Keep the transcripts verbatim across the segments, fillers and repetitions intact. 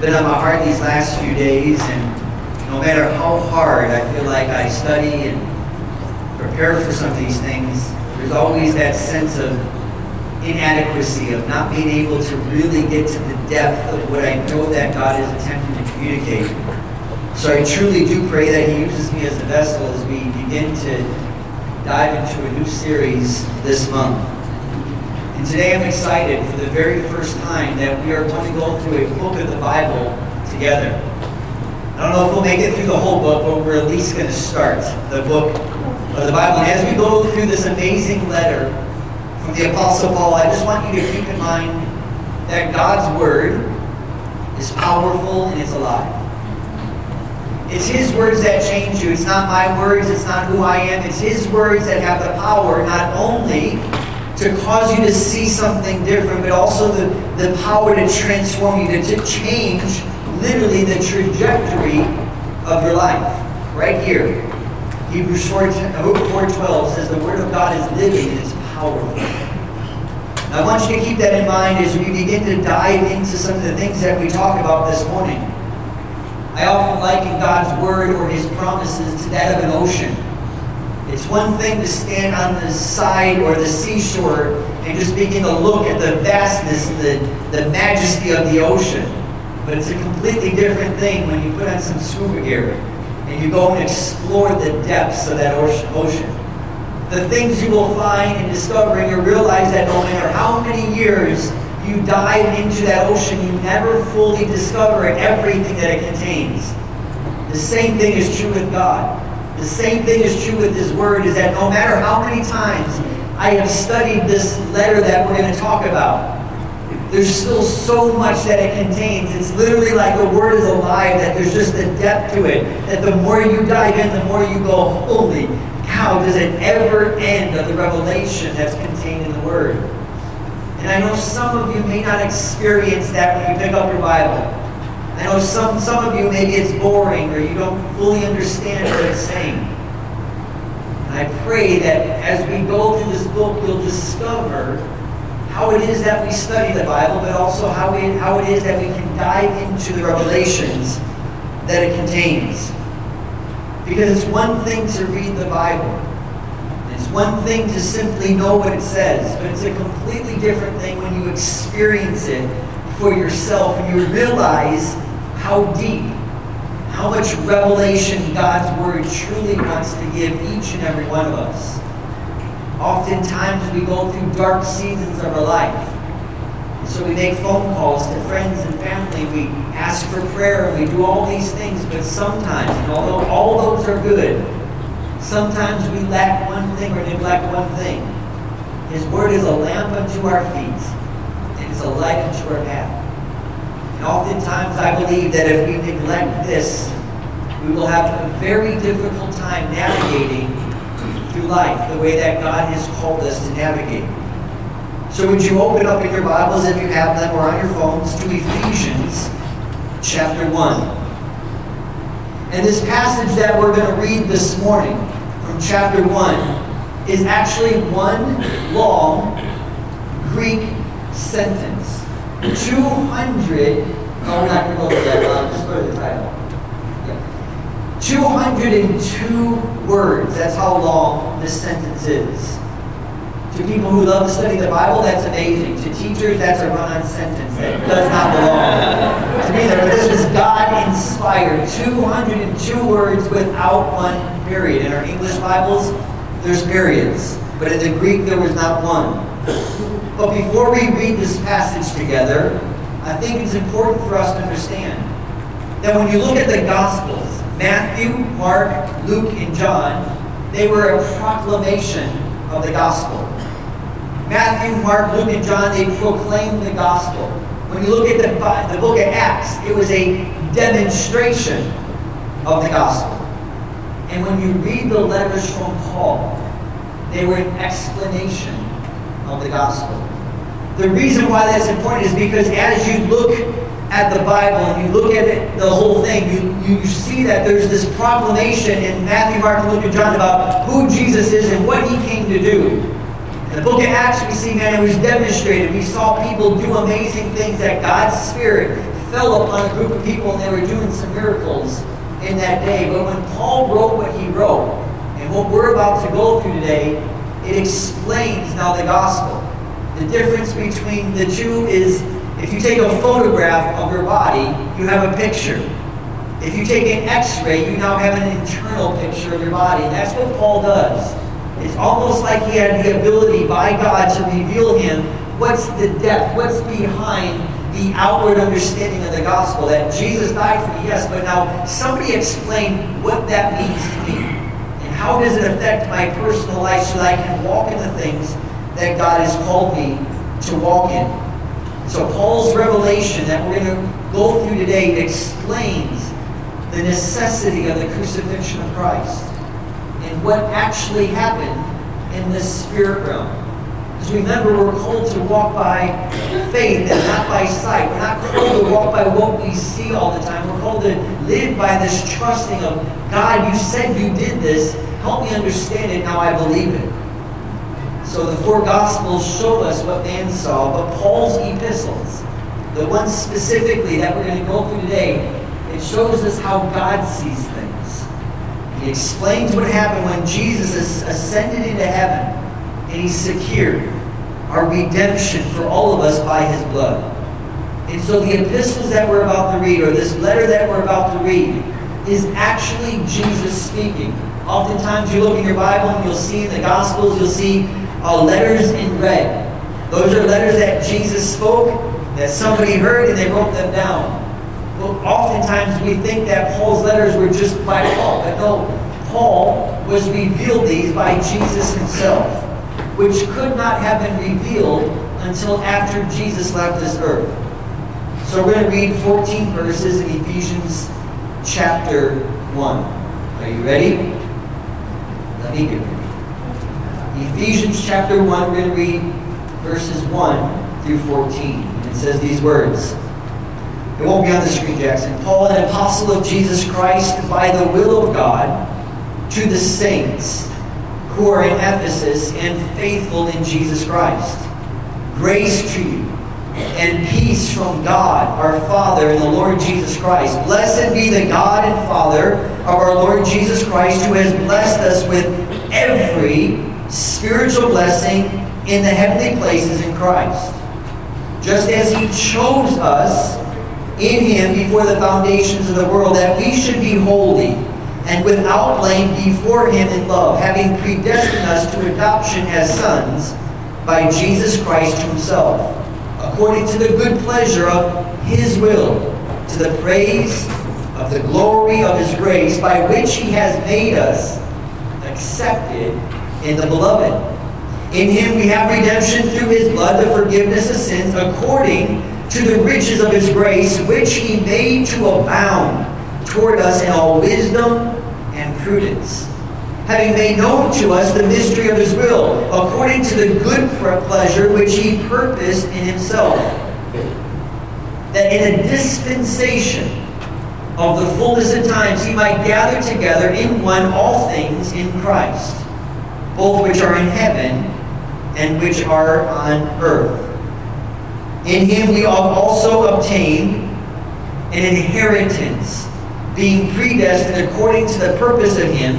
been on my heart these last few days, and no matter how hard I feel like I study and prepare for some of these things, there's always that sense of inadequacy, of not being able to really get to the depth of what I know that God is attempting to communicate. So I truly do pray that He uses me as a vessel as we begin to dive into a new series this month. And today I'm excited for the very first time that we are going to go through a book of the Bible together. I don't know if we'll make it through the whole book, but we're at least going to start the book of the Bible. And as we go through this amazing letter from the Apostle Paul, I just want you to keep in mind that God's Word is powerful and it's alive. It's His words that change you. It's not my words. It's not who I am. It's His words that have the power not only to cause you to see something different, but also the, the power to transform you, to, to change literally the trajectory of your life. Right here, Hebrews four twelve says the Word of God is living and it's powerful. Now, I want you to keep that in mind as we begin to dive into some of the things that we talk about this morning. I often liken God's Word or His promises to that of an ocean. It's one thing to stand on the side or the seashore and just begin to look at the vastness and the, the majesty of the ocean. But it's a completely different thing when you put on some scuba gear and you go and explore the depths of that ocean. The things you will find and discover, and you realize that no matter how many years you dive into that ocean, you never fully discover everything that it contains. The same thing is true with God. The same thing is true with His Word, is that no matter how many times I have studied this letter that we're going to talk about, there's still so much that it contains. It's literally like the Word is alive, that there's just a depth to it, that the more you dive in, the more you go, holy cow, does it ever end of the revelation that's contained in the Word. And I know some of you may not experience that when you pick up your Bible. I know some, some of you, maybe it's boring or you don't fully understand what it's saying. And I pray that as we go through this book, you'll discover how it is that we study the Bible, but also how it, how it is that we can dive into the revelations that it contains. Because it's one thing to read the Bible. It's one thing to simply know what it says, but it's a completely different thing when you experience it for yourself and you realize how deep, how much revelation God's Word truly wants to give each and every one of us. Oftentimes we go through dark seasons of our life. So we make phone calls to friends and family, we ask for prayer, and we do all these things, but sometimes, and although all those are good, sometimes we lack one thing or neglect one thing. His Word is a lamp unto our feet, and it's a light unto our path. And oftentimes I believe that if we neglect this, we will have a very difficult time navigating through life the way that God has called us to navigate. So would you open up in your Bibles, if you have them, or on your phones, to Ephesians chapter one. And this passage that we're going to read this morning from chapter one is actually one long Greek sentence. two hundred, no, we're not going to go to that, I'll just go to the title. Yeah. two hundred two words, that's how long this sentence is. To people who love to study the Bible, that's amazing. To teachers, that's a run-on sentence that does not belong to me there. But this was God-inspired. two hundred two words without one period. In our English Bibles, there's periods. But in the Greek, there was not one. But before we read this passage together, I think it's important for us to understand that when you look at the Gospels, Matthew, Mark, Luke, and John, they were a proclamation of the Gospel. Matthew, Mark, Luke, and John, they proclaimed the gospel. When you look at the, the book of Acts, it was a demonstration of the gospel. And when you read the letters from Paul, they were an explanation of the gospel. The reason why that's important is because as you look at the Bible and you look at it, the whole thing, you, you see that there's this proclamation in Matthew, Mark, Luke, and John about who Jesus is and what He came to do. In the book of Acts, we see, man, it was demonstrated. We saw people do amazing things, that God's Spirit fell upon a group of people, and they were doing some miracles in that day. But when Paul wrote what he wrote, and what we're about to go through today, it explains now the gospel. The difference between the two is, if you take a photograph of your body, you have a picture. If you take an x-ray, you now have an internal picture of your body. And that's what Paul does. It's almost like he had the ability by God to reveal him what's the depth, what's behind the outward understanding of the gospel, that Jesus died for me, yes, but now somebody explain what that means to me, and how does it affect my personal life so that I can walk in the things that God has called me to walk in. So Paul's revelation that we're going to go through today explains the necessity of the crucifixion of Christ and what actually happened in this spirit realm. Because remember, we're called to walk by faith and not by sight. We're not called to walk by what we see all the time. We're called to live by this trusting of, God, you said you did this. Help me understand it. Now I believe it. So the four Gospels show us what man saw, but Paul's epistles, the ones specifically that we're going to go through today, it shows us how God sees things. He explains what happened when Jesus ascended into heaven, and he secured our redemption for all of us by his blood. And so the epistles that we're about to read, or this letter that we're about to read, is actually Jesus speaking. Oftentimes you look in your Bible and you'll see in the Gospels, you'll see uh, letters in red. Those are letters that Jesus spoke, that somebody heard, and they wrote them down. Well, oftentimes we think that Paul's letters were just by Paul, but no, Paul was revealed these by Jesus himself, which could not have been revealed until after Jesus left this earth. So we're going to read fourteen verses in Ephesians chapter one. Are you ready? Let me get ready. Ephesians chapter one, we're going to read verses one through fourteen. It says these words. It won't be on the screen, Jackson. Paul, an apostle of Jesus Christ, by the will of God, to the saints who are in Ephesus and faithful in Jesus Christ. Grace to you and peace from God, our Father, and the Lord Jesus Christ. Blessed be the God and Father of our Lord Jesus Christ, who has blessed us with every spiritual blessing in the heavenly places in Christ, just as he chose us in him before the foundations of the world, that we should be holy and without blame before him in love, having predestined us to adoption as sons by Jesus Christ himself, according to the good pleasure of his will, to the praise of the glory of his grace, by which he has made us accepted in the beloved. In him we have redemption through his blood, the forgiveness of sins, according to the riches of his grace, which he made to abound toward us in all wisdom and prudence, having made known to us the mystery of his will, according to the good pleasure which he purposed in himself, that in a dispensation of the fullness of times he might gather together in one all things in Christ, both which are in heaven and which are on earth. In him we also obtained an inheritance, being predestined according to the purpose of him.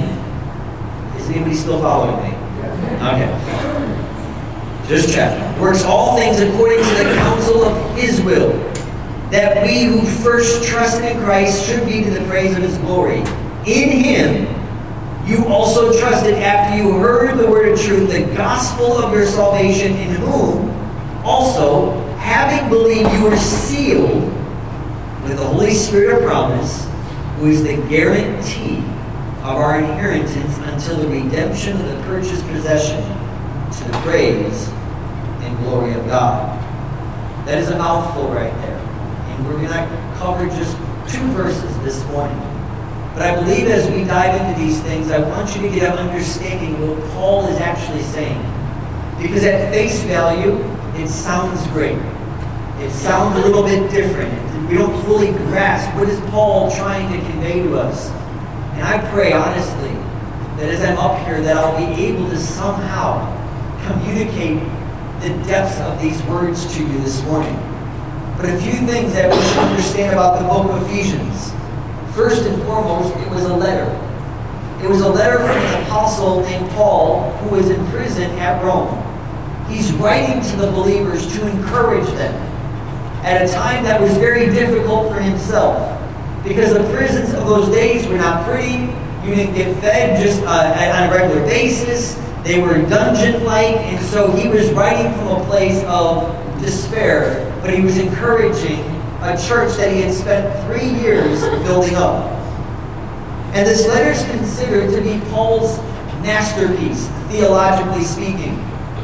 Is anybody still following me? Okay. Just check. Works all things according to the counsel of his will, that we who first trusted in Christ should be to the praise of his glory. In him you also trusted after you heard the word of truth, the gospel of your salvation, in whom also, having believed, you were sealed with the Holy Spirit of promise, who is the guarantee of our inheritance until the redemption of the purchased possession, to the praise and glory of God. That is a mouthful right there. And we're going to cover just two verses this morning. But I believe as we dive into these things, I want you to get an understanding of what Paul is actually saying. Because at face value, it sounds great. It sounds a little bit different. We don't fully grasp what is Paul trying to convey to us. And I pray, honestly, that as I'm up here, that I'll be able to somehow communicate the depth of these words to you this morning. But a few things that we should understand about the book of Ephesians. First and foremost, it was a letter. It was a letter from an apostle named Paul, who was in prison at Rome. He's writing to the believers to encourage them at a time that was very difficult for himself, because the prisons of those days were not pretty. You didn't get fed just uh, on a regular basis. They were dungeon-like, and so he was writing from a place of despair, but he was encouraging a church that he had spent three years building up. And this letter is considered to be Paul's masterpiece, theologically speaking.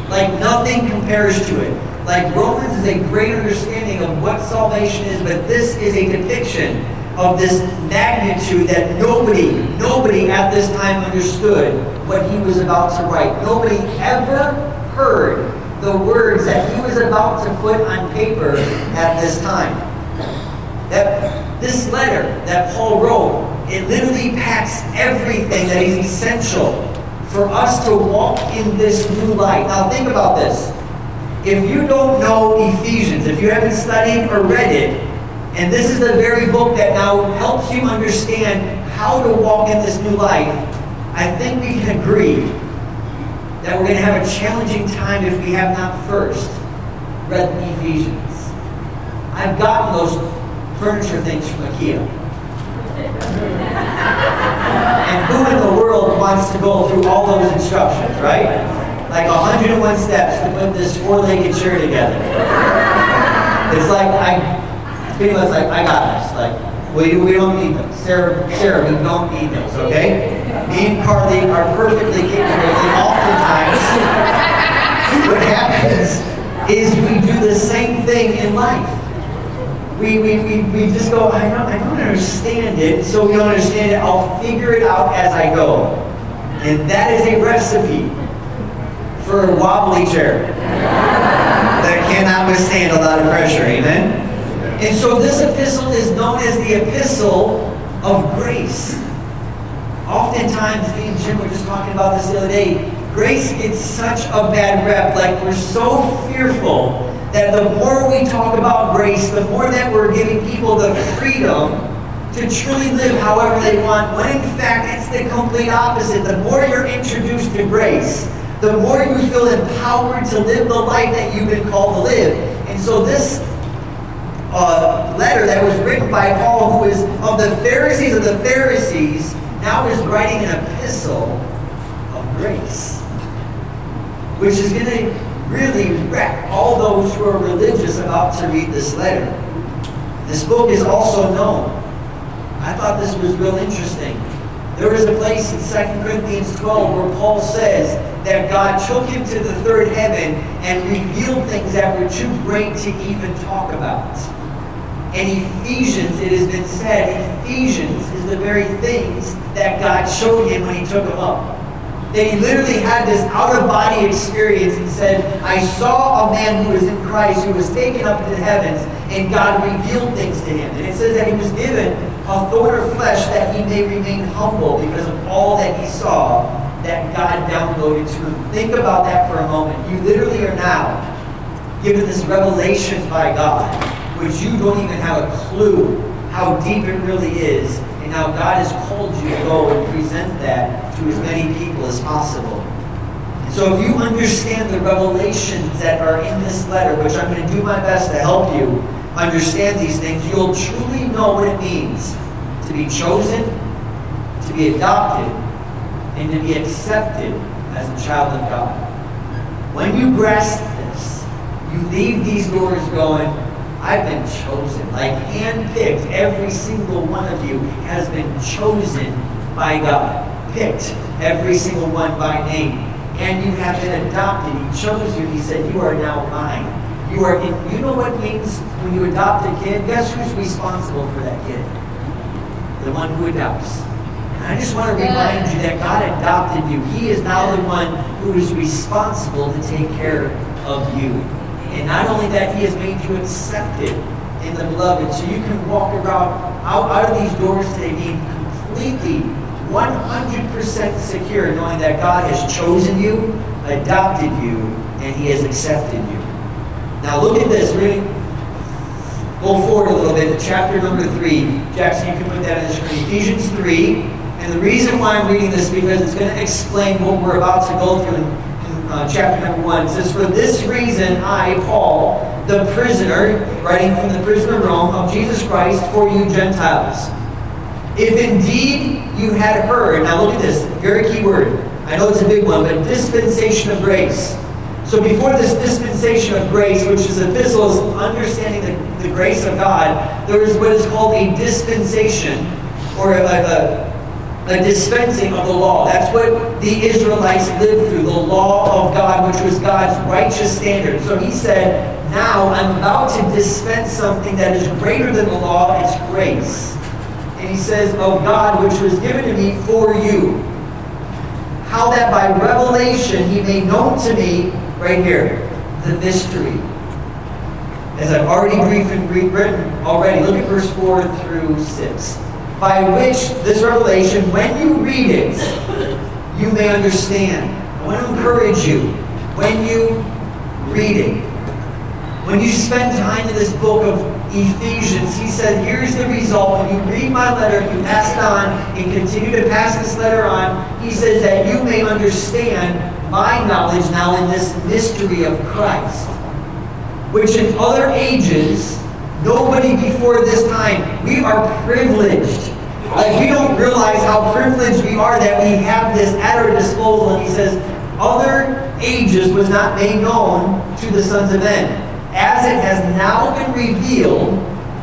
Like nothing compares to it. Like Romans is a great understanding of what salvation is, but this is a depiction of this magnitude that nobody, nobody at this time understood what he was about to write. Nobody ever heard the words that he was about to put on paper at this time. That this letter that Paul wrote, it literally packs everything that is essential for us to walk in this new light. Now think about this. If you don't know Ephesians, if you haven't studied or read it, and this is the very book that now helps you understand how to walk in this new life, I think we can agree that we're going to have a challenging time if we have not first read Ephesians. I've gotten those furniture things from IKEA. And who in the world wants to go through all those instructions, right? Like one hundred one steps to put this four-legged chair together. It's like, I... People are like, I got this. Like, we, we don't need them. Sarah, Sarah, we don't need those, okay? Me and Carly are perfectly capable, and oftentimes what happens is we do the same thing in life. We we, we, we just go, I don't, I don't understand it, so we don't understand it. I'll figure it out as I go. And that is a recipe for a wobbly chair that cannot withstand a lot of pressure, amen? And so this epistle is known as the epistle of grace. Oftentimes, me and Jim were just talking about this the other day, grace gets such a bad rep. Like, we're so fearful that the more we talk about grace, the more that we're giving people the freedom to truly live however they want, when in fact it's the complete opposite. The more you're introduced to grace, the more you feel empowered to live the life that you've been called to live. And so this Uh, letter that was written by Paul, who is of the Pharisees of the Pharisees, now is writing an epistle of grace, which is going to really wreck all those who are religious about to read this letter. This book is also known. I thought this was real interesting. There is a place in Second Corinthians twelve where Paul says that God took him to the third heaven and revealed things that were too great to even talk about. In Ephesians, it has been said, Ephesians is the very things that God showed him when he took him up. That he literally had this out-of-body experience and said, I saw a man who was in Christ, who was taken up to the heavens, and God revealed things to him. And it says that he was given a thorn of flesh that he may remain humble because of all that he saw that God downloaded to him. Think about that for a moment. You literally are now given this revelation by God, which you don't even have a clue how deep it really is. And now God has called you to go and present that to as many people as possible. And so if you understand the revelations that are in this letter, which I'm going to do my best to help you understand these things, you'll truly know what it means to be chosen, to be adopted, and to be accepted as a child of God. When you grasp this, you leave these doors going, I've been chosen. Like, handpicked, every single one of you has been chosen by God. Picked, every single one by name. And you have been adopted. He chose you. He said, you are now mine. You are in, you know what means when you adopt a kid? Guess who's responsible for that kid? The one who adopts. I just want to remind you that God adopted you. He is now the one who is responsible to take care of you. And not only that, He has made you accepted in the beloved. So you can walk around out, out of these doors today being completely, one hundred percent secure, knowing that God has chosen you, adopted you, and he has accepted you. Now look at this. Really go forward a little bit to chapter number three. Jackson, you can put that on the screen. Ephesians three. And the reason why I'm reading this is because it's going to explain what we're about to go through in uh, chapter number one. It says, "For this reason I, Paul, the prisoner," writing from the prison of Rome, "of Jesus Christ for you Gentiles. If indeed you had heard," now look at this, very key word. I know it's a big one, but dispensation of grace. So before this dispensation of grace, which is epistles, understanding the, the grace of God, there is what is called a dispensation, or a, a, a dispensing of the law. That's what the Israelites lived through, the law of God, which was God's righteous standard. So he said, now I'm about to dispense something that is greater than the law, it's grace. And he says, "Of God, which was given to me for you, how that by revelation he made known to me," right here, the mystery. As I've already briefed and rewritten already, look at verse four through six. "By which this revelation, when you read it, you may understand." I want to encourage you, when you read it, when you spend time in this book of Ephesians, he said, here's the result. When you read my letter, you pass it on, and continue to pass this letter on, he says that you may understand my knowledge now in this mystery of Christ, which in other ages, nobody before this time, we are privileged. Like, we don't realize how privileged we are that we have this at our disposal. And he says, other ages was not made known to the sons of men, as it has now been revealed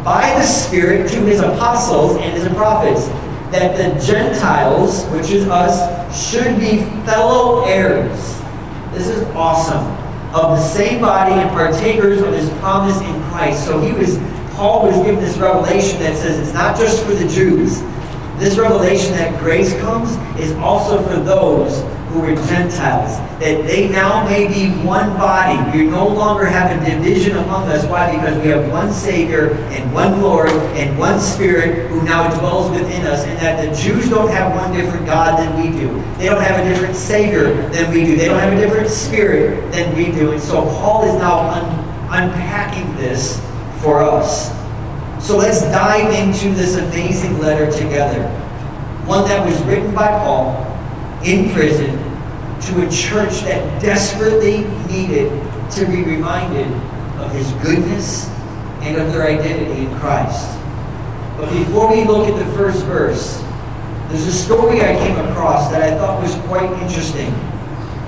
by the Spirit to his apostles and his prophets, that the Gentiles, which is us, should be fellow heirs. This is awesome. Of the same body and partakers of his promise in Christ. So he was, Paul was given this revelation that says it's not just for the Jews. This revelation that grace comes is also for those who were Gentiles, that they now may be one body. We no longer have a division among us. Why? Because we have one Savior and one Lord and one Spirit who now dwells within us, and that the Jews don't have one different God than we do. They don't have a different Savior than we do. They don't have a different Spirit than we do. And so Paul is now un- unpacking this for us. So let's dive into this amazing letter together. One that was written by Paul in prison, to a church that desperately needed to be reminded of his goodness and of their identity in Christ. But before we look at the first verse, there's a story I came across that I thought was quite interesting.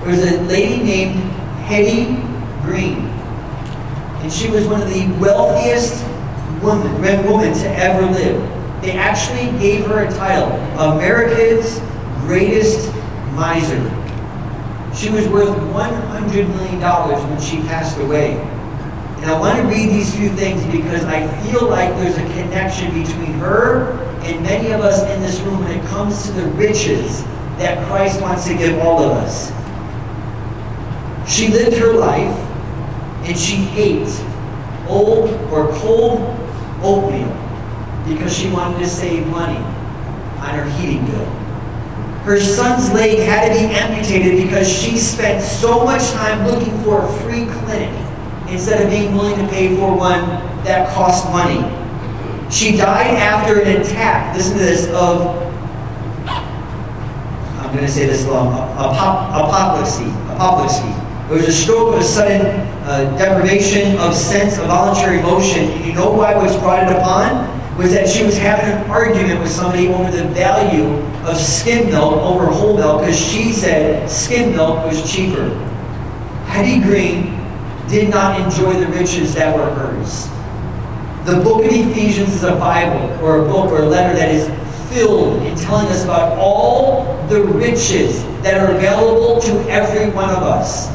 There was a lady named Hetty Green, and she was one of the wealthiest women, red women to ever live. They actually gave her a title, America's Greatest Miser. She was worth one hundred million dollars when she passed away. And I want to read these few things because I feel like there's a connection between her and many of us in this room when it comes to the riches that Christ wants to give all of us. She lived her life and she ate old or cold oatmeal because she wanted to save money on her heating bill. Her son's leg had to be amputated because she spent so much time looking for a free clinic instead of being willing to pay for one that cost money. She died after an attack, listen to this, of, I'm going to say this long, apoplexy, apoplexy. It was a stroke of a sudden uh, deprivation of sense of voluntary motion. And you know why it was brought it upon? Was that she was having an argument with somebody over the value of skim milk over whole milk because she said skim milk was cheaper. Hetty Green did not enjoy the riches that were hers. The book of Ephesians is a Bible or a book or a letter that is filled in telling us about all the riches that are available to every one of us.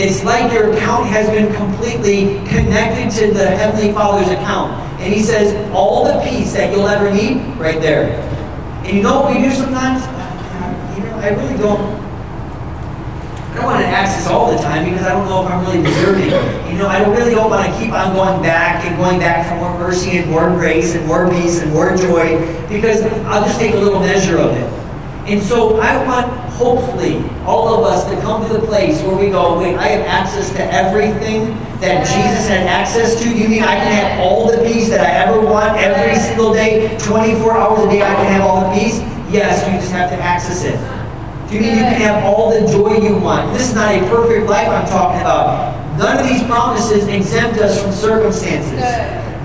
It's like your account has been completely connected to the Heavenly Father's account. And he says, all the peace that you'll ever need, right there. And you know what we do sometimes? You know, I really don't, I don't want to ask this all the time because I don't know if I'm really deserving. You know, I really don't want to keep on going back and going back for more mercy and more grace and more peace and more joy because I'll just take a little measure of it. And so I want hopefully all of us to come to the place where we go, wait, I have access to everything that Jesus had access to. You mean I can have all the peace that I ever want every single day, twenty-four hours a day, I can have all the peace? Yes, you just have to access it. Do you mean you can have all the joy you want? This is not a perfect life I'm talking about. None of these promises exempt us from circumstances.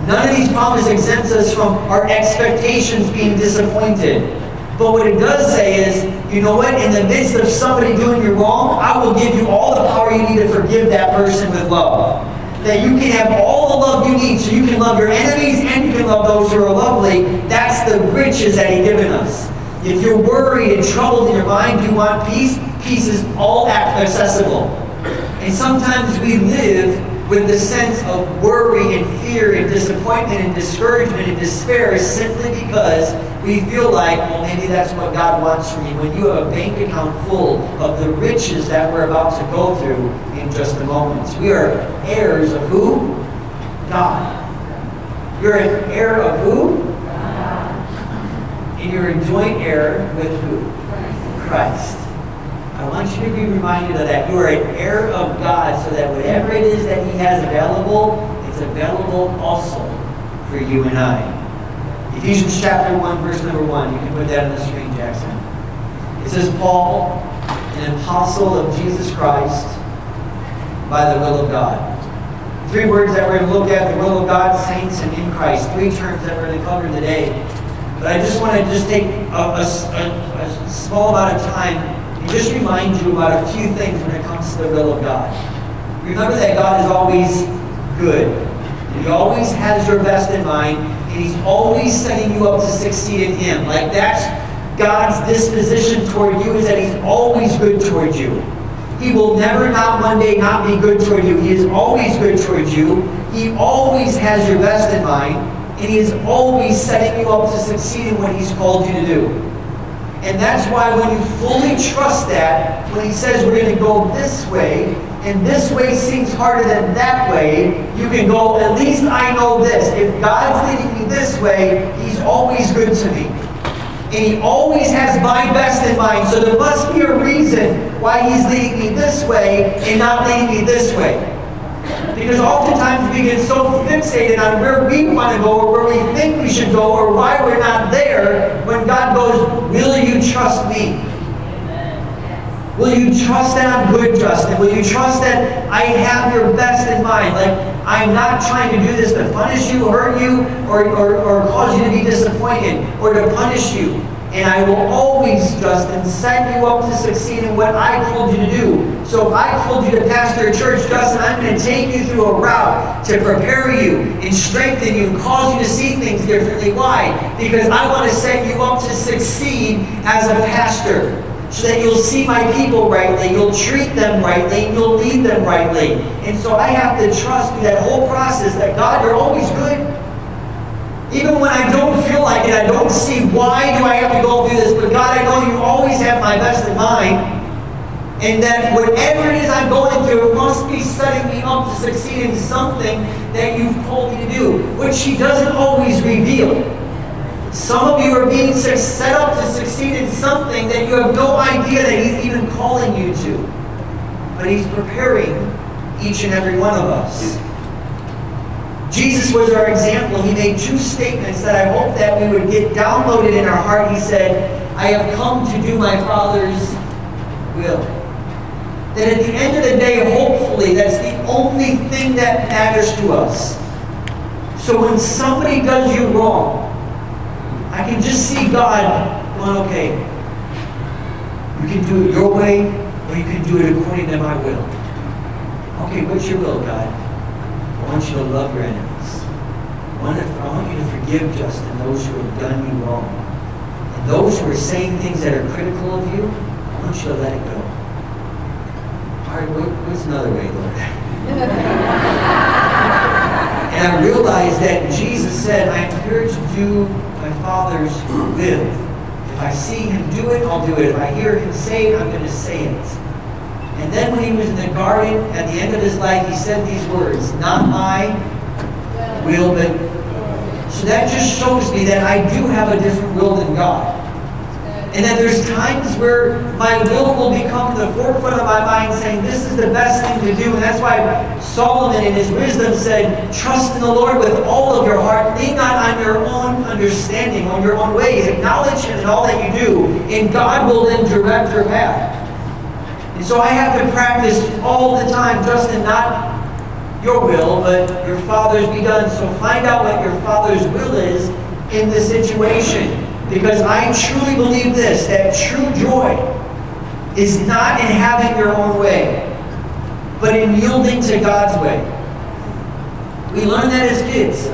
None of these promises exempt us from our expectations being disappointed. But what it does say is, you know what? In the midst of somebody doing you wrong, I will give you all the power you need to forgive that person with love. That you can have all the love you need so you can love your enemies and you can love those who are lovely. That's the riches that He's given us. If you're worried and troubled in your mind, you want peace. Peace is all accessible. And sometimes we live with the sense of worry and fear and disappointment and discouragement and despair simply because we feel like, well, maybe that's what God wants from you. When you have a bank account full of the riches that we're about to go through in just a moment. We are heirs of who? God. You're an heir of who? God. And you're a joint heir with who? Christ. Christ. I want you to be reminded of that. You are an heir of God, so that whatever it is that He has available, it's available also for you and I. Ephesians chapter one, verse number one. You can put that on the screen, Jackson. It says, Paul, an apostle of Jesus Christ, by the will of God. Three words that we're going to look at, the will of God, saints, and in Christ. Three terms that we're going to cover today. But I just want to just take a, a, a, a small amount of time just remind you about a few things when it comes to the will of God. Remember that God is always good. He always has your best in mind, and He's always setting you up to succeed in Him. Like that's God's disposition toward you, is that He's always good toward you. He will never not one day not be good toward you. He is always good toward you. He always has your best in mind, and He is always setting you up to succeed in what He's called you to do. And that's why when you fully trust that, when He says we're going to go this way, and this way seems harder than that way, you can go, at least I know this. If God's leading me this way, He's always good to me. And He always has my best in mind. So there must be a reason why He's leading me this way and not leading me this way. Because oftentimes we get so fixated on where we want to go or where we think we should go or why we're not there when God goes, will you trust me? Will you trust that I'm good, Justin? Will you trust that I have your best in mind? Like, I'm not trying to do this to punish you, hurt you, or, or, or cause you to be disappointed or to punish you. And I will always, Justin, set you up to succeed in what I told you to do. So if I told you to pastor a church, Justin, I'm going to take you through a route to prepare you and strengthen you and cause you to see things differently. Why? Because I want to set you up to succeed as a pastor so that you'll see my people rightly, you'll treat them rightly, and you'll lead them rightly. And so I have to trust through that whole process that, God, you're always good. Even when I don't feel like it, I don't see why do I have to go through this, but God, I know you always have my best in mind. And that whatever it is I'm going through, it must be setting me up to succeed in something that you've told me to do, which He doesn't always reveal. Some of you are being set up to succeed in something that you have no idea that He's even calling you to. But He's preparing each and every one of us. Jesus was our example. He made two statements that I hope that we would get downloaded in our heart. He said, I have come to do my Father's will. That at the end of the day, hopefully, that's the only thing that matters to us. So when somebody does you wrong, I can just see God going, okay, you can do it your way, or you can do it according to my will. Okay, what's your will, God? I want you to love your enemies. I want, to, I want you to forgive, Justin, those who have done you wrong. And those who are saying things that are critical of you, I want you to let it go. All right, what, what's another way, Lord? And I realized that Jesus said, I am here to do my Father's will. If I see Him do it, I'll do it. If I hear Him say it, I'm going to say it. And then when He was in the garden, at the end of His life, He said these words, not my will, but... So that just shows me that I do have a different will than God. And that there's times where my will will become the forefront of my mind, saying this is the best thing to do. And that's why Solomon in his wisdom said, trust in the Lord with all of your heart. Lean not on your own understanding, on your own ways. Acknowledge him in all that you do, and God will then direct your path. And so I have to practice all the time, Justin, not your will, but your Father's be done. So find out what your Father's will is in this situation. Because I truly believe this, that true joy is not in having your own way, but in yielding to God's way. We learn that as kids.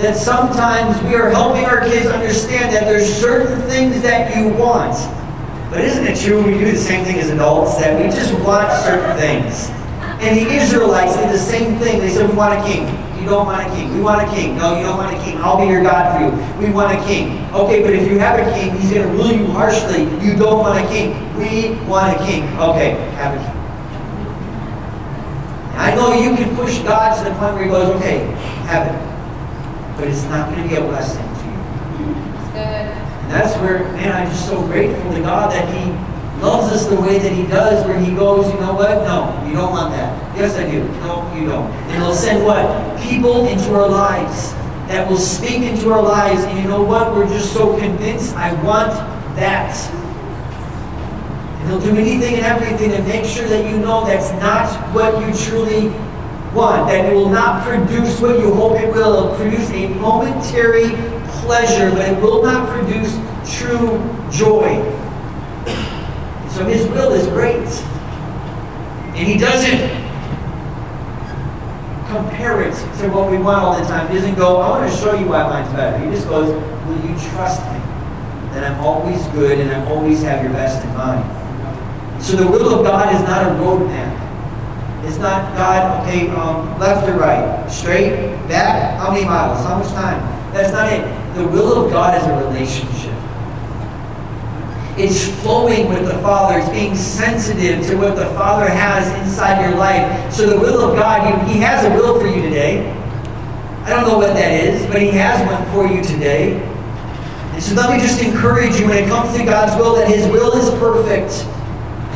That sometimes we are helping our kids understand that there's certain things that you want. But isn't it true we do the same thing as adults, that we just want certain things? And the Israelites did the same thing. They said, we want a king. You don't want a king. We want a king. No, you don't want a king. I'll be your God for you. We want a king. Okay, but if you have a king, he's going to rule you harshly. You don't want a king. We want a king. Okay, have a king. I know you can push God to the point where he goes, okay, have it. But it's not going to be a blessing to you. That's good. And that's where, man, I'm just so grateful to God that he loves us the way that he does, where he goes, you know what? No, you don't want that. Yes, I do. No, you don't. And he'll send what? People into our lives that will speak into our lives. And you know what? We're just so convinced, I want that. And he'll do anything and everything to make sure that you know that's not what you truly want. That it will not produce what you hope it will. It'll produce a momentary pleasure, but it will not produce true joy. So his will is great. And he doesn't compare it to what we want all the time. He doesn't go, I want to show you why mine's better. He just goes, will you trust me that I'm always good and I always have your best in mind? So the will of God is not a roadmap. It's not, God, okay, um, left or right, straight, back, how many miles, how much time? That's not it. The will of God is a relationship. It's flowing with the Father. It's being sensitive to what the Father has inside your life. So the will of God, he has a will for you today. I don't know what that is, but he has one for you today. And so let me just encourage you when it comes to God's will, that his will is perfect.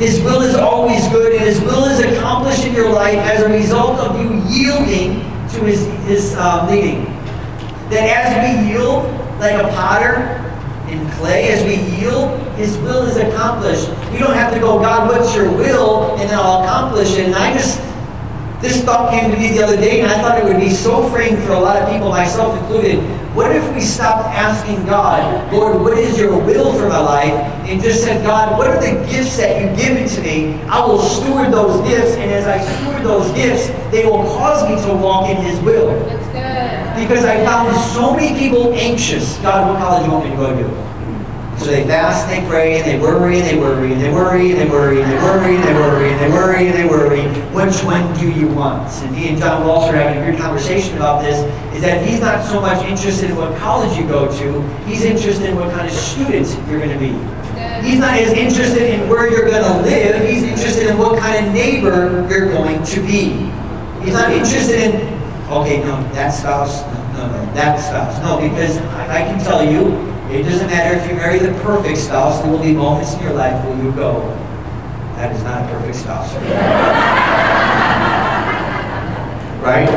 His will is always good, and his will is accomplished in your life as a result of you yielding to his, his uh, leading. That as we yield like a potter in clay, as we yield, his will is accomplished. We don't have to go, God, what's your will? And then I'll accomplish it. And I just, this thought came to me the other day, and I thought it would be so freeing for a lot of people, myself included. What if we stopped asking God, Lord, what is your will for my life? And just said, God, what are the gifts that you've given to me? I will steward those gifts, and as I steward those gifts, they will cause me to walk in his will. That's good. Because I found so many people anxious. God, what college do you want me to go to? So they fast, and they pray, and they worry, and they worry, and they worry, and they worry, and they worry, and they worry, and they worry, and they worry. Which one do you want? And he and John Walsh are having a great conversation about this, is that he's not so much interested in what college you go to, he's interested in what kind of student you're going to be. He's not as interested in where you're going to live, he's interested in what kind of neighbor you're going to be. He's not interested in, okay, no, that spouse, no, no, no, that spouse. No, because I, I can tell you, it doesn't matter if you marry the perfect spouse, there will be moments in your life where you go, that is not a perfect spouse. Right?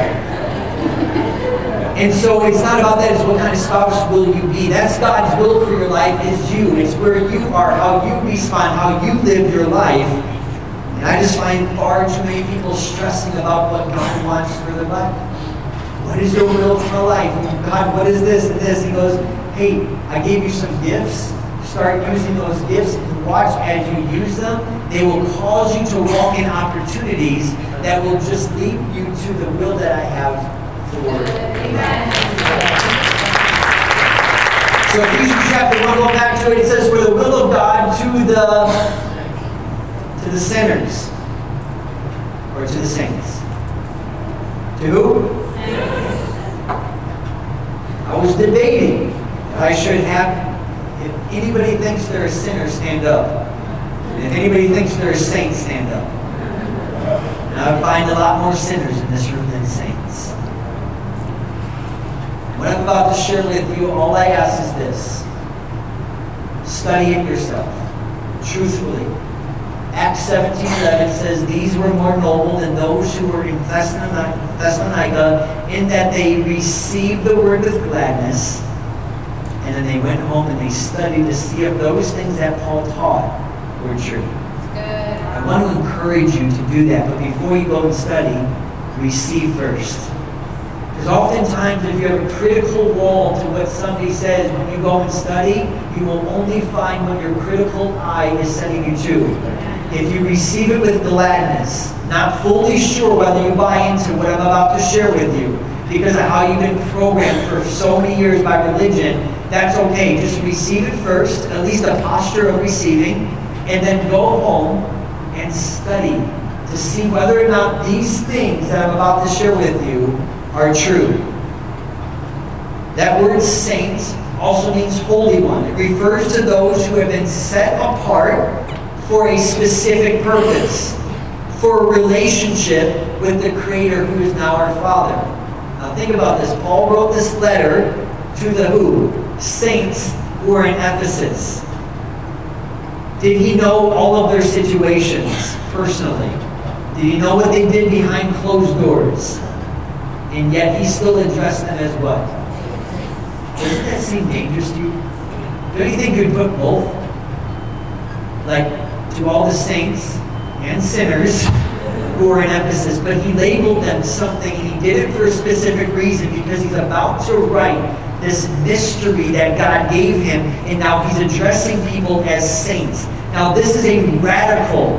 And so it's not about that, it's what kind of spouse will you be. That's God's will for your life is you. It's where you are, how you respond, how you live your life. And I just find far too many people stressing about what God wants for their life. What is your will for life? God, what is this and this? He goes, hey, I gave you some gifts. Start using those gifts and watch as you use them. They will cause you to walk in opportunities that will just lead you to the will that I have for you. Amen. So Ephesians chapter one, go back to it. It says, for the will of God to the, to the sinners, or to the saints. To who? I was debating if I should have, if anybody thinks they're a sinner, stand up. And if anybody thinks they're a saint, stand up. And I find a lot more sinners in this room than saints. What I'm about to share with you, all I ask is this. Study it yourself, truthfully. Acts seventeen eleven says, "These were more noble than those who were in Thessalonica, in that they received the word with gladness." And then they went home and they studied to see if those things that Paul taught were true. I want to encourage you to do that, but before you go and study, receive first. Because oftentimes if you have a critical wall to what somebody says when you go and study, you will only find what your critical eye is sending you to. If you receive it with gladness, not fully sure whether you buy into what I'm about to share with you, because of how you've been programmed for so many years by religion, that's okay. Just receive it first, at least a posture of receiving, and then go home and study to see whether or not these things that I'm about to share with you are true. That word saint also means holy one. It refers to those who have been set apart for a specific purpose, for a relationship with the Creator who is now our Father. Now think about this. Paul wrote this letter to the who? Saints who are in Ephesus. Did he know all of their situations personally? Did he know what they did behind closed doors? And yet he still addressed them as what? Doesn't that seem dangerous to you? Don't you think you'd put both? Like, to all the saints and sinners who were in Ephesus, but he labeled them something, and he did it for a specific reason, because he's about to write this mystery that God gave him, and now he's addressing people as saints. Now this is a radical,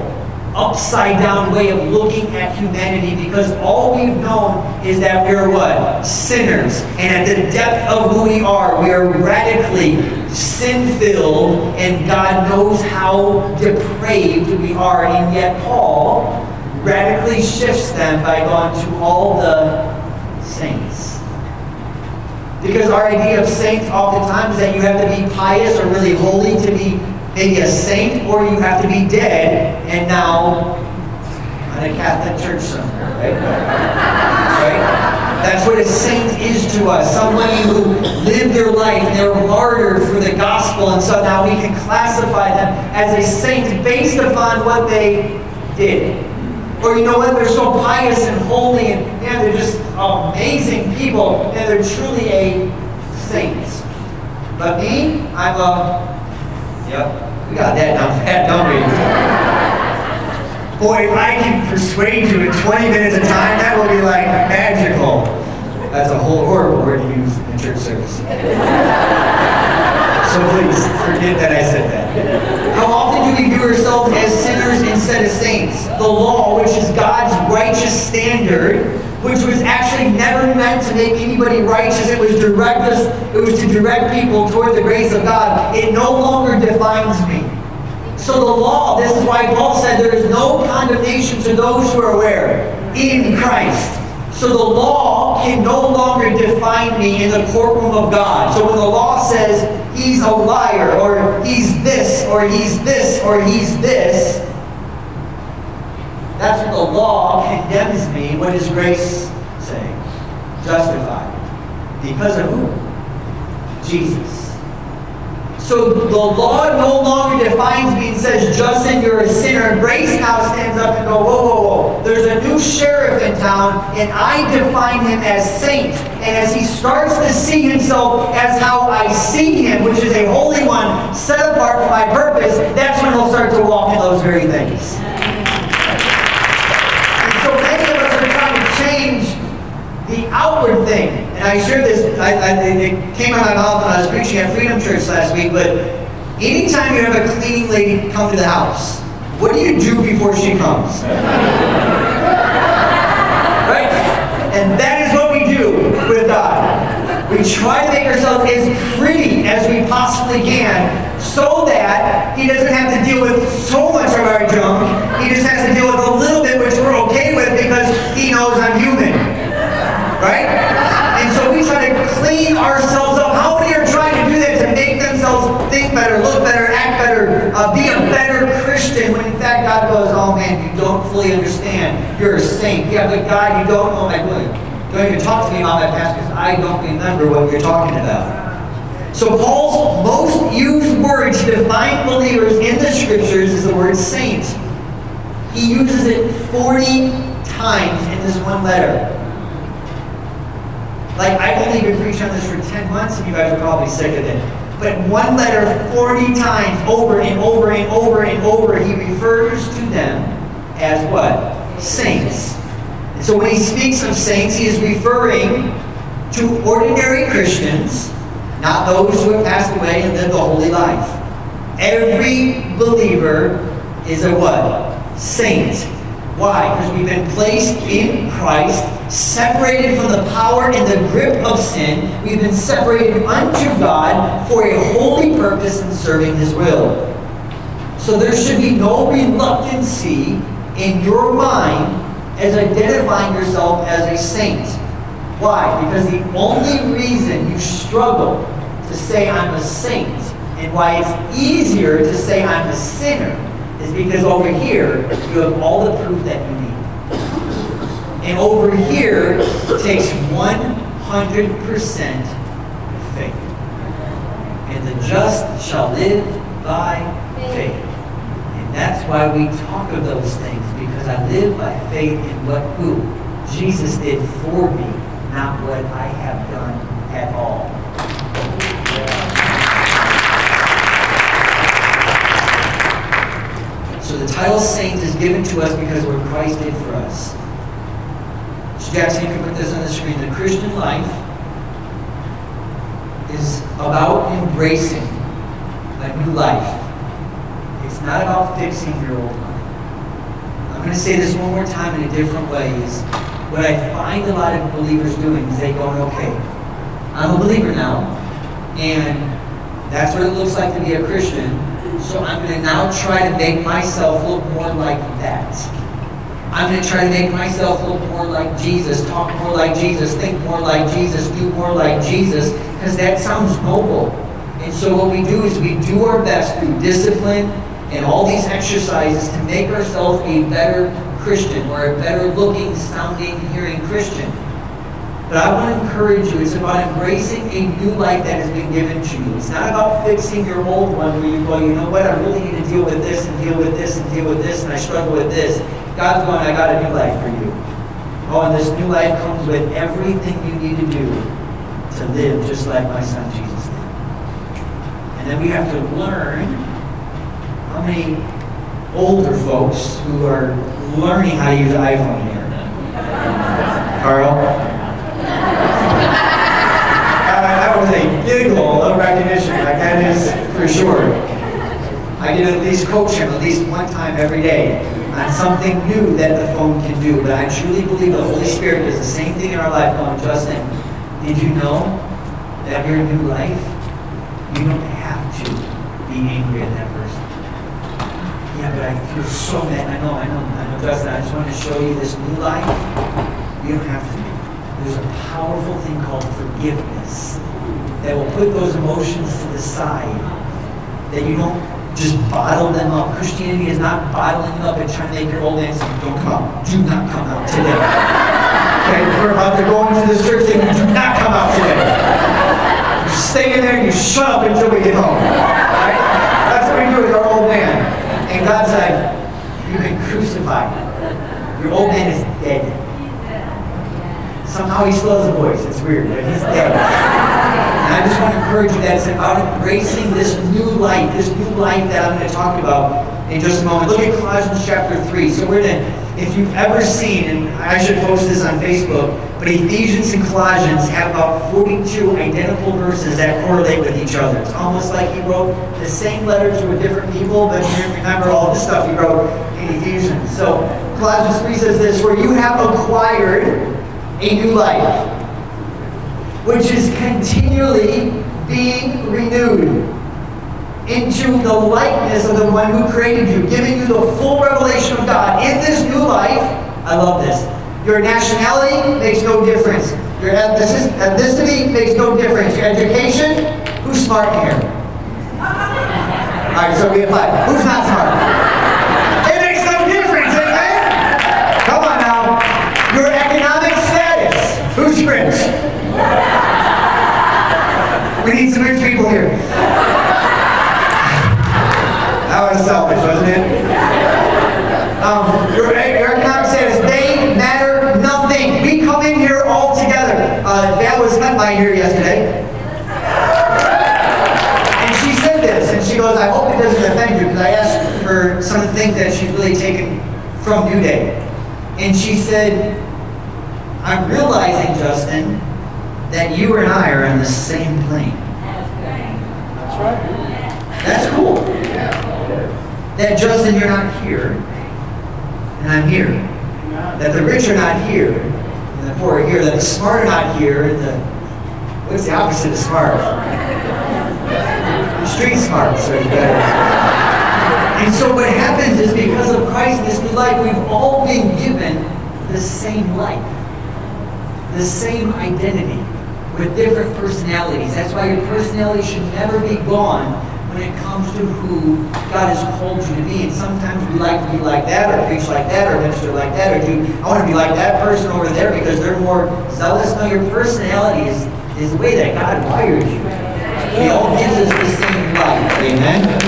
upside down way of looking at humanity, because all we've known is that we're what? Sinners. And at the depth of who we are, we are radically sin-filled, and God knows how depraved we are. And yet Paul radically shifts them by going to all the saints. Because our idea of saints oftentimes is that you have to be pious or really holy to be maybe a saint, or you have to be dead and now in a Catholic church somewhere, right? Right? That's what a saint is to us. Somebody who lived their life and they were martyred for the gospel, and so now we can classify them as a saint based upon what they did. Or you know what, they're so pious and holy, and man, they're just amazing people, and they're truly a saint. But me, I'm a, yep, we got that down pat, don't we? Boy, if I can persuade you in twenty minutes of time, that will be like magical. That's a whole horrible word to use in church service. So please, forget that I said that. How often do we view ourselves as sinners instead of saints? The law, which is God's righteous standard, which was actually never meant to make anybody righteous. It was direct us, it was to direct people toward the grace of God. It no longer defines me. So the law, this is why Paul said there is no condemnation to those who are where? In Christ. So the law can no longer define me in the courtroom of God. So when the law says he's a liar, or he's this, or he's this, or he's this, that's what the law condemns me. What does grace say? Justified. Because of who? Jesus. So the law no longer defines me and says, Justin, you're a sinner. Grace now stands up and goes, whoa, whoa, whoa. There's a new sheriff in town, and I define him as saint. And as he starts to see himself as how I see him, which is a holy one, set apart for my purpose, that's when he'll start to walk in those very things. The outward thing, and I shared this, I, I, it came out of my mouth when I was preaching at Freedom Church last week, but anytime you have a cleaning lady come to the house, what do you do before she comes? Right? And that is what we do with God. We try to make ourselves as pretty as we possibly can so that he doesn't have to deal with so much of our junk. He just has to deal with a little bit, which we're okay with because he knows I'm human. Right? And so we try to clean ourselves up. How many are trying to do that to make themselves think better, look better, act better, uh, be a better Christian, when in fact God goes, oh man, you don't fully understand. You're a saint. Yeah, but God, you don't know my good. Don't even talk to me about that past because I don't remember what you're talking about. So Paul's most used word to define believers in the scriptures is the word saint. He uses it forty times in this one letter. Like, I've only been preaching on this for ten months, and you guys are probably sick of it. But one letter forty times, over and over and over and over, he refers to them as what? Saints. And so when he speaks of saints, he is referring to ordinary Christians, not those who have passed away and lived a holy life. Every believer is a what? Saint. Why? Because we've been placed in Christ, separated from the power and the grip of sin. We've been separated unto God for a holy purpose in serving His will. So there should be no reluctancy in your mind as identifying yourself as a saint. Why? Because the only reason you struggle to say I'm a saint, and why it's easier to say I'm a sinner, is because over here you have all the proof that you need. And over here it takes one hundred percent faith. And the just shall live by faith. And that's why we talk of those things, because I live by faith in what who? Jesus did for me, not what I have done at all. So the title saint is given to us because of what Christ did for us. So Jackson, you can put this on the screen. The Christian life is about embracing a new life. It's not about fixing your old life. I'm going to say this one more time in a different way. Is what I find a lot of believers doing is they going, okay, I'm a believer now, and that's what it looks like to be a Christian, so I'm going to now try to make myself look more like that. I'm going to try to make myself look more like Jesus, talk more like Jesus, think more like Jesus, do more like Jesus, because that sounds noble. And so what we do is we do our best through discipline and all these exercises to make ourselves a better Christian or a better looking, sounding, hearing Christian. But I want to encourage you, it's about embracing a new life that has been given to you. It's not about fixing your old one where you go, you know what, I really need to deal with this and deal with this and deal with this and I struggle with this. God's going, I got a new life for you. Oh, and this new life comes with everything you need to do to live just like my son Jesus did. And then we have to learn. How many older folks who are learning how to use iPhone here? Carl? That was a giggle of recognition, like that is for sure. I get at least coach him at least one time every day on something new that the phone can do, but I truly believe the Holy Spirit does the same thing in our life. Going, Justin, did you know that your new life, you don't have to be angry at that person? Yeah, but I feel so mad. I know, I know, I know, Justin. I just want to show you this new life. You don't have to be. There's a powerful thing called forgiveness that will put those emotions to the side, that you don't just bottle them up. Christianity is not bottling them up and trying to make your old answer. Don't come out. Do not come out today. Okay, we're about to go into this church thing. Do not come out today. You stay in there and you shut up until we get home. Right? That's what we do with our old man. And God's like, you've been crucified. Your old man is dead. Somehow he still has a voice. It's weird. But he's dead. And I just want to encourage you that it's about embracing this new life, this new life that I'm going to talk about in just a moment. Look at Colossians chapter three. So we're going to, if you've ever seen, and I should post this on Facebook, but Ephesians and Colossians have about forty-two identical verses that correlate with each other. It's almost like he wrote the same letter to a different people, but you didn't remember all the stuff he wrote in Ephesians. So Colossians three says this, for you have acquired a new life, which is continually being renewed into the likeness of the one who created you, giving you the full revelation of God. In this new life, I love this, your nationality makes no difference. Your ethnicity makes no difference. Your education, who's smart here? All right, so we have five. Who's not smart? It makes no difference, amen? Come on now. Your economic status, who's rich? We need some rich people here. That was selfish, wasn't it? Um, Eric Knox says, they matter nothing. We come in here all together. Uh, Dad was met by here yesterday. And she said this, and she goes, I hope it doesn't offend you, because I asked her some of the things that she's really taken from New Day. And she said, I'm realizing, Justin, that you and I are on the same plane. That's right. That's cool. That Justin, you're not here, and I'm here. That the rich are not here, and the poor are here. That the smart are not here, and the, what's the opposite of smart? The street smarts are better. And so what happens is, because of Christ, this new life, we've all been given the same life, the same identity, with different personalities. That's why your personality should never be gone when it comes to who God has called you to be. And sometimes we like to be like that, or preach like that, or minister like that, or do, I want to be like that person over there because they're more zealous. No, your personality is, is the way that God wired you. He all gives us the same life. Amen?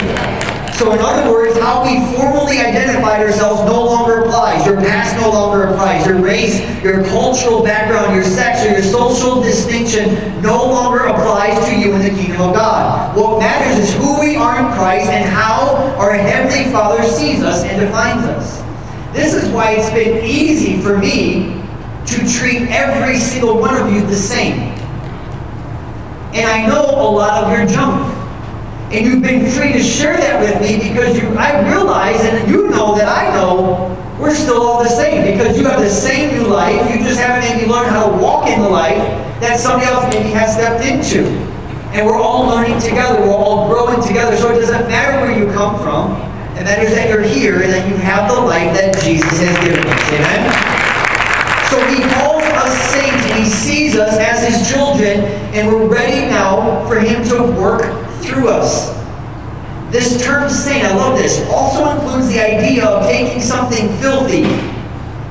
So in other words, how we formally identified ourselves no longer applies. Your past no longer applies. Your race, your cultural background, your sex, or your social distinction no longer applies to you in the kingdom of God. What matters is who we are in Christ and how our Heavenly Father sees us and defines us. This is why it's been easy for me to treat every single one of you the same. And I know a lot of your junk. And you've been free to share that with me because you, I realize, and you know that I know, we're still all the same because you have the same new life. You just haven't maybe learned how to walk in the life that somebody else maybe has stepped into. And we're all learning together. We're all growing together. So it doesn't matter where you come from. It matters that you're here and that you have the life that Jesus has given us. Amen? So he calls us saints and he sees us as his children, and we're ready now for him to work through us. This term saint, I love this, also includes the idea of taking something filthy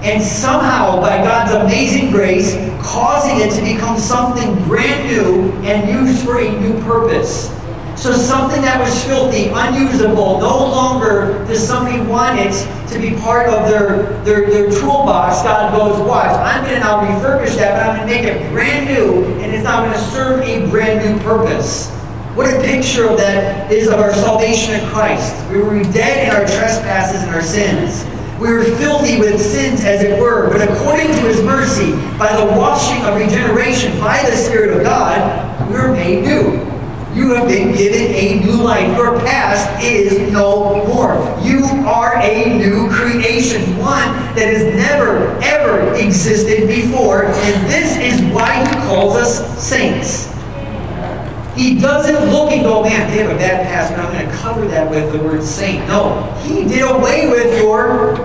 and somehow, by God's amazing grace, causing it to become something brand new and used for a new purpose. So something that was filthy, unusable, no longer does somebody want it to be part of their, their, their toolbox. God goes, watch, I'm going to now refurbish that, but I'm going to make it brand new, and it's now going to serve a brand new purpose. What a picture of that is of our salvation in Christ. We were dead in our trespasses and our sins. We were filthy with sins, as it were. But according to his mercy, by the washing of regeneration, by the Spirit of God, we were made new. You have been given a new life. Your past is no more. You are a new creation, one that has never, ever existed before. And this is why he calls us saints. He doesn't look and go, man, they have a bad past, but I'm going to cover that with the word saint. No, he did away with your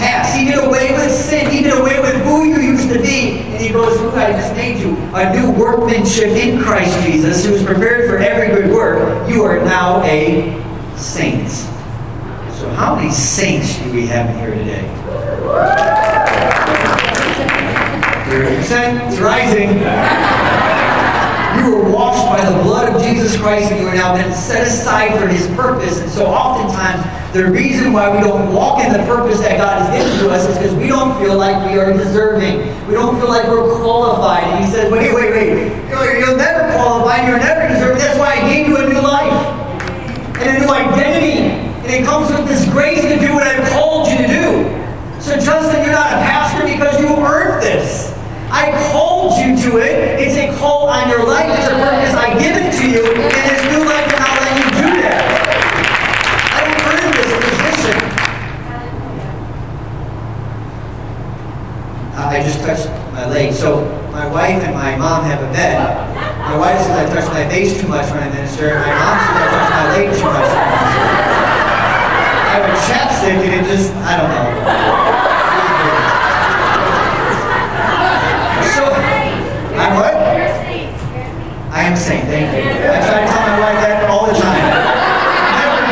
past. He did away with sin. He did away with who you used to be. And he goes, who I just made you, a new workmanship in Christ Jesus, who is prepared for every good work. You are now a saint. So how many saints do we have in here today? thirty percent. It's rising. You were washed by the blood of Jesus Christ, and you are now been set aside for his purpose. And so oftentimes, the reason why we don't walk in the purpose that God has given to us is because we don't feel like we are deserving. We don't feel like we're qualified. And he says, wait, wait, wait. You're, you're never qualified. You're never deserving. That's why I gave you a new life and a new identity. And it comes with this grace to do what I've called you to do. So Justin, you're not a pastor because you earned this. I called you to it. It's a call on your life. It's a purpose. I give it to you. And it's new life, and I'll let you do that. I don't earn this position. I just touched my leg. So my wife and my mom have a bet. My wife says I touch my face too much when I minister. My mom says I touch my leg too much when I minister. I have a chapstick, and it just, I don't know. I'm what? You're a saint. You're a saint. I am a saint, thank you. I try to tell my wife that all the time. Never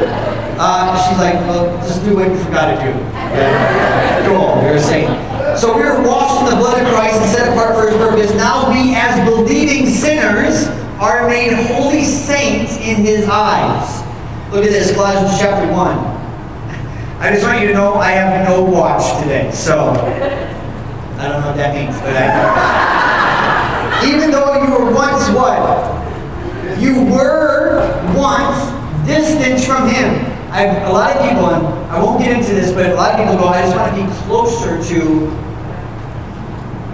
goes over well. Uh, she's like, well, just do what you forgot to do. Okay? Go on, you're a saint. So we are washed in the blood of Christ and set apart for his purpose. Now we, as believing sinners, are made holy saints in his eyes. Look at this, Colossians chapter one. I just want you to know I have no watch today, so I don't know what that means, but I know. Even though you were once what? You were once distant from him. I've, a lot of people, and I won't get into this, but a lot of people go, I just want to be closer to.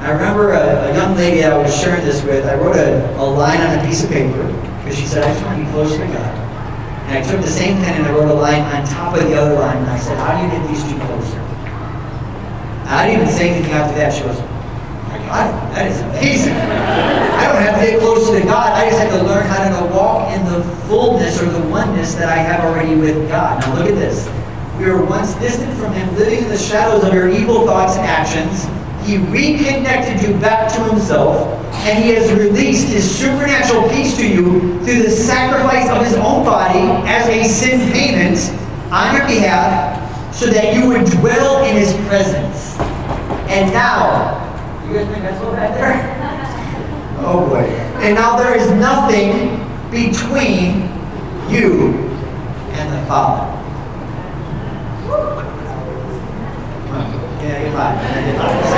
I remember a, a young lady I was sharing this with, I wrote a, a line on a piece of paper, because she said, I just want to be closer to God. And I took the same pen and I wrote a line on top of the other line. And I said, how do you get these two closer? I didn't even say anything after that. She goes, oh my God, that is amazing. I don't have to get closer to God. I just have to learn how to walk in the fullness or the oneness that I have already with God. Now look at this. We were once distant from him, living in the shadows of your evil thoughts and actions. He reconnected you back to himself, and he has released his supernatural peace to you through the sacrifice of his own body as a sin payment on your behalf, so that you would dwell in his presence. And now, you guys think that's all back there? Oh boy. And now there is nothing between you and the Father. Yeah, you're fine. Yeah,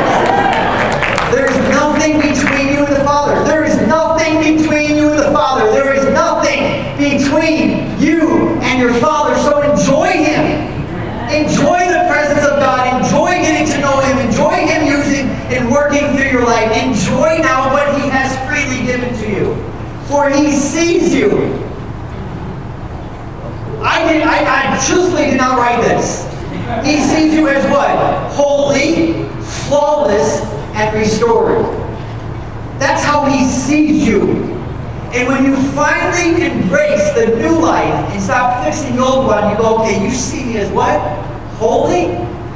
there is nothing between you and the Father. There is nothing between you and the Father. There is nothing between you and your Father. So enjoy him. Enjoy the presence of God. Enjoy getting to know him. Enjoy him using and working through your life. Enjoy now what he has freely given to you. For he sees you. I did. I, I truthfully did not write this. He sees you as what? Holy, flawless, and restored. That's how he sees you. And when you finally embrace the new life and stop fixing the old one, you go, okay, you see me as what? Holy?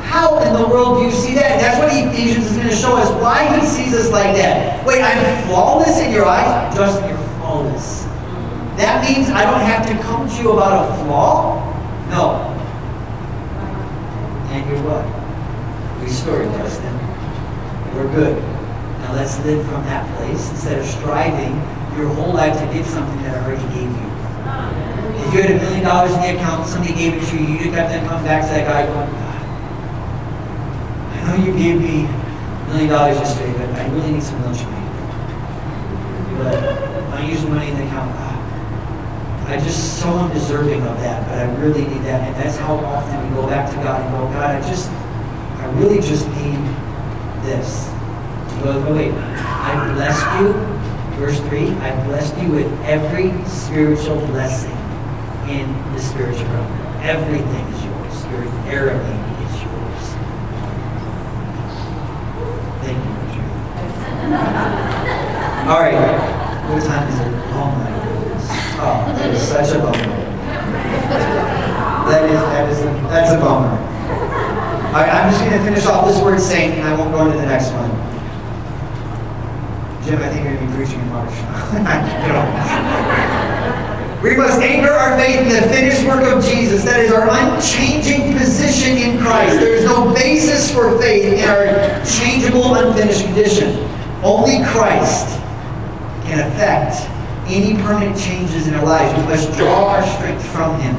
How in the world do you see that? And that's what Ephesians is going to show us, why he sees us like that. Wait, I'm flawless in your eyes? Justin, you're flawless. That means I don't have to come to you about a flaw? No. And you're what? Restored, Justin. We're good. Now let's live from that place instead of striving your whole life to get something that I already gave you. If you had a million dollars in the account and somebody gave it to you, you'd have to come back to that guy going, God, I know you gave me a million dollars yesterday, but I really need some lunch money. But I use the money in the account. God, I'm just so undeserving of that, but I really need that. And that's how often we go back to God and go, God, I just, I really just need this. He goes, oh, wait, I blessed you, verse three, I blessed you with every spiritual blessing in the spiritual realm. Everything is yours. Your everything is yours. Thank you, Richard. All right, what time is it? Oh, my God. Oh, that is such a bummer. That is, that is, a, that's a bummer. All right, I'm just going to finish off this word saint, and I won't go into the next one. Jim, I think you're going to be preaching in March. You know. We must anchor our faith in the finished work of Jesus. That is our unchanging position in Christ. There is no basis for faith in our changeable, unfinished condition. Only Christ can affect any permanent changes in our lives. We must draw our strength from him.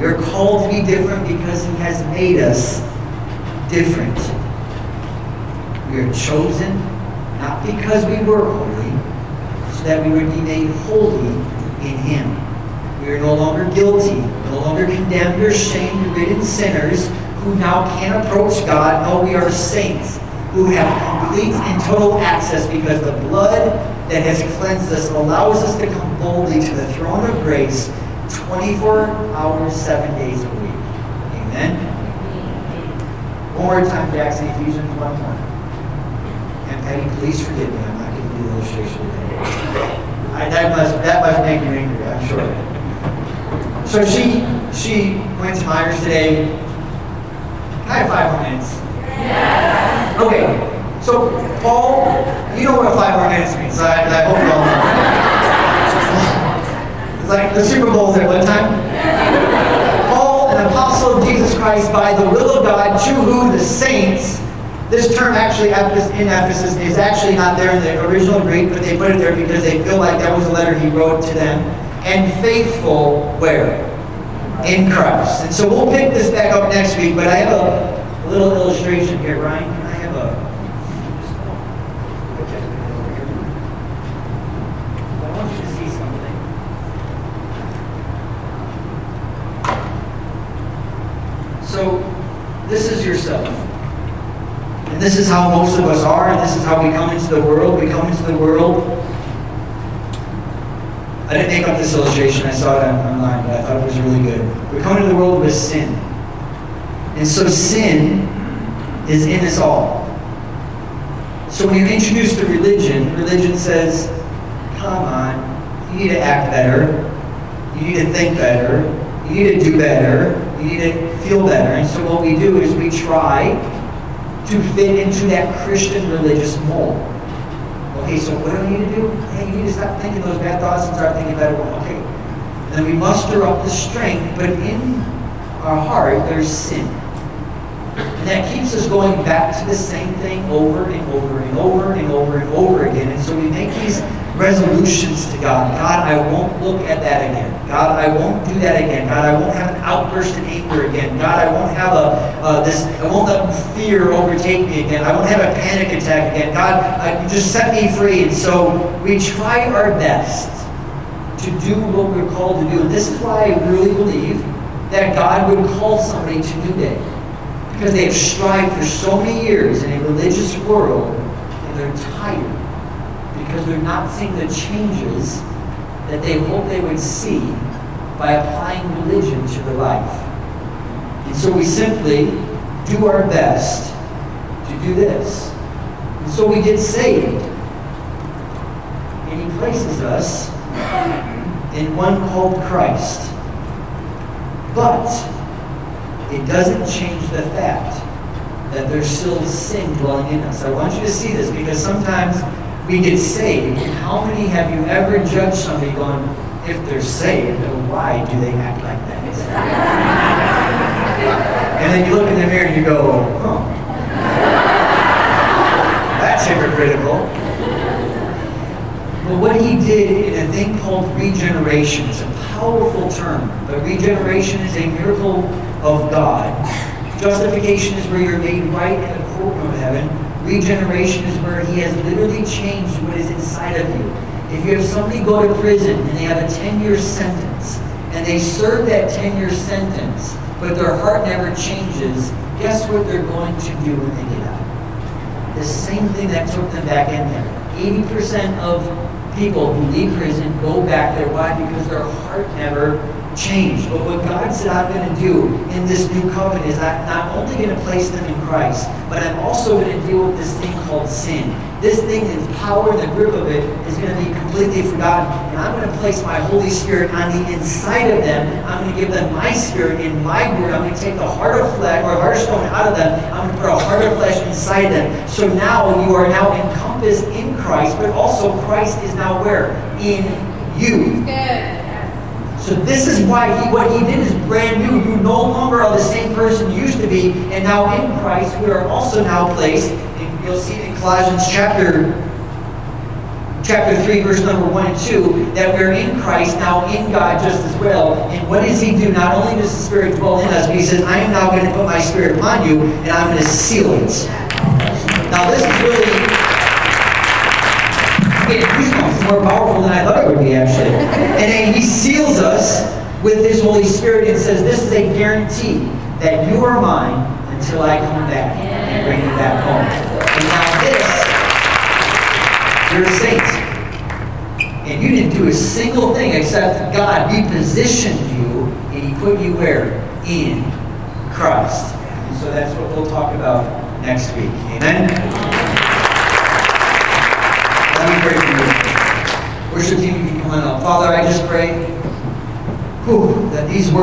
We are called to be different because he has made us different. We are chosen, not because we were holy, so that we would be made holy in him. We are no longer guilty, no longer condemned or shamed, ridden sinners who now can approach God. No, we are saints who have complete and total access because the blood that has cleansed us allows us to come boldly to the throne of grace twenty-four hours, seven days a week. Amen? One more time, Jackson, Ephesians one one. And Patty, please forgive me. I'm not going to do the illustration today. I, that, must, that must make you angry, I'm sure. So she she went to Myers today. Can I have five more minutes? Yeah. Okay, so Paul, you know what a five more minutes means. I, I hope you all know. It's like the Super Bowls at one time. Paul, an apostle of Jesus Christ, by the will of God, to who the saints This term actually in Ephesus is actually not there in the original Greek, but they put it there because they feel like that was a letter he wrote to them. And faithful where? In Christ. And so we'll pick this back up next week, but I have a little illustration here, Ryan. Can I have a... I want you to see something. So, this is yourself. And this is how most of us are, and this is how we come into the world. We come into the world. I didn't make up this illustration. I saw it online, but I thought it was really good. We come into the world with sin. And so sin is in us all. So when you're introduced to religion, religion says, come on, you need to act better. You need to think better. You need to do better. You need to feel better. And so what we do is we try to fit into that Christian religious mold. Okay, so what do we need to do? Hey, you need to stop thinking those bad thoughts and start thinking better ones. Okay. Then we muster up the strength, but in our heart there's sin. And that keeps us going back to the same thing over and over and over and over and over again. And so we make these resolutions to God. God, I won't look at that again. God, I won't do that again. God, I won't have an outburst of anger again. God, I won't have a uh, this. I won't let fear overtake me again. I won't have a panic attack again. God, uh, just set me free. And so we try our best to do what we're called to do. And this is why I really believe that God would call somebody to New Day, because they have strived for so many years in a religious world, and they're tired. Because they're not seeing the changes that they hope they would see by applying religion to their life. And so we simply do our best to do this. And so we get saved. And he places us in one called Christ. But it doesn't change the fact that there's still sin dwelling in us. I want you to see this, because sometimes we get saved, and how many have you ever judged somebody going, if they're saved, then why do they act like that? And then you look in the mirror and you go, huh. That's hypocritical. But what he did in a thing called regeneration, it's a powerful term, but regeneration is a miracle of God. Justification is where you're made right in the courtroom of heaven. Regeneration is where he has literally changed what is inside of you. If you have somebody go to prison and they have a ten-year sentence, and they serve that ten-year sentence, but their heart never changes, guess what they're going to do when they get out? The same thing that took them back in there. eighty percent of people who leave prison go back there. Why? Because their heart never changed. But what God said I'm going to do in this new covenant is I'm not only going to place them in Christ, but I'm also going to deal with this thing called sin. This thing, the power, the grip of it, is going to be completely forgotten. And I'm going to place my Holy Spirit on the inside of them. I'm going to give them my spirit and my word. I'm going to take the heart of flesh, or heart of stone out of them. I'm going to put a heart of flesh inside them. So now you are now encompassed in Christ, but also Christ is now where? In you. Good. So this is why he, what he did is brand new. You no longer are the same person you used to be. And now in Christ, we are also now placed. And you'll see in Colossians chapter, chapter three, verse number one and two, that we're in Christ, now in God just as well. And what does he do? Not only does the Spirit dwell in us, but he says, I am now going to put my Spirit upon you, and I'm going to seal it. Now this is really... more powerful than I thought it would be, actually. And then he seals us with his Holy Spirit and says, this is a guarantee that you are mine until I come back and bring you back home. And now this, you're a saint. And you didn't do a single thing except God repositioned you, and he put you where? In Christ. And so that's what we'll talk about next week. Amen? Let me pray for you. Worship team, you can come on up. Father, I just pray whew, that these words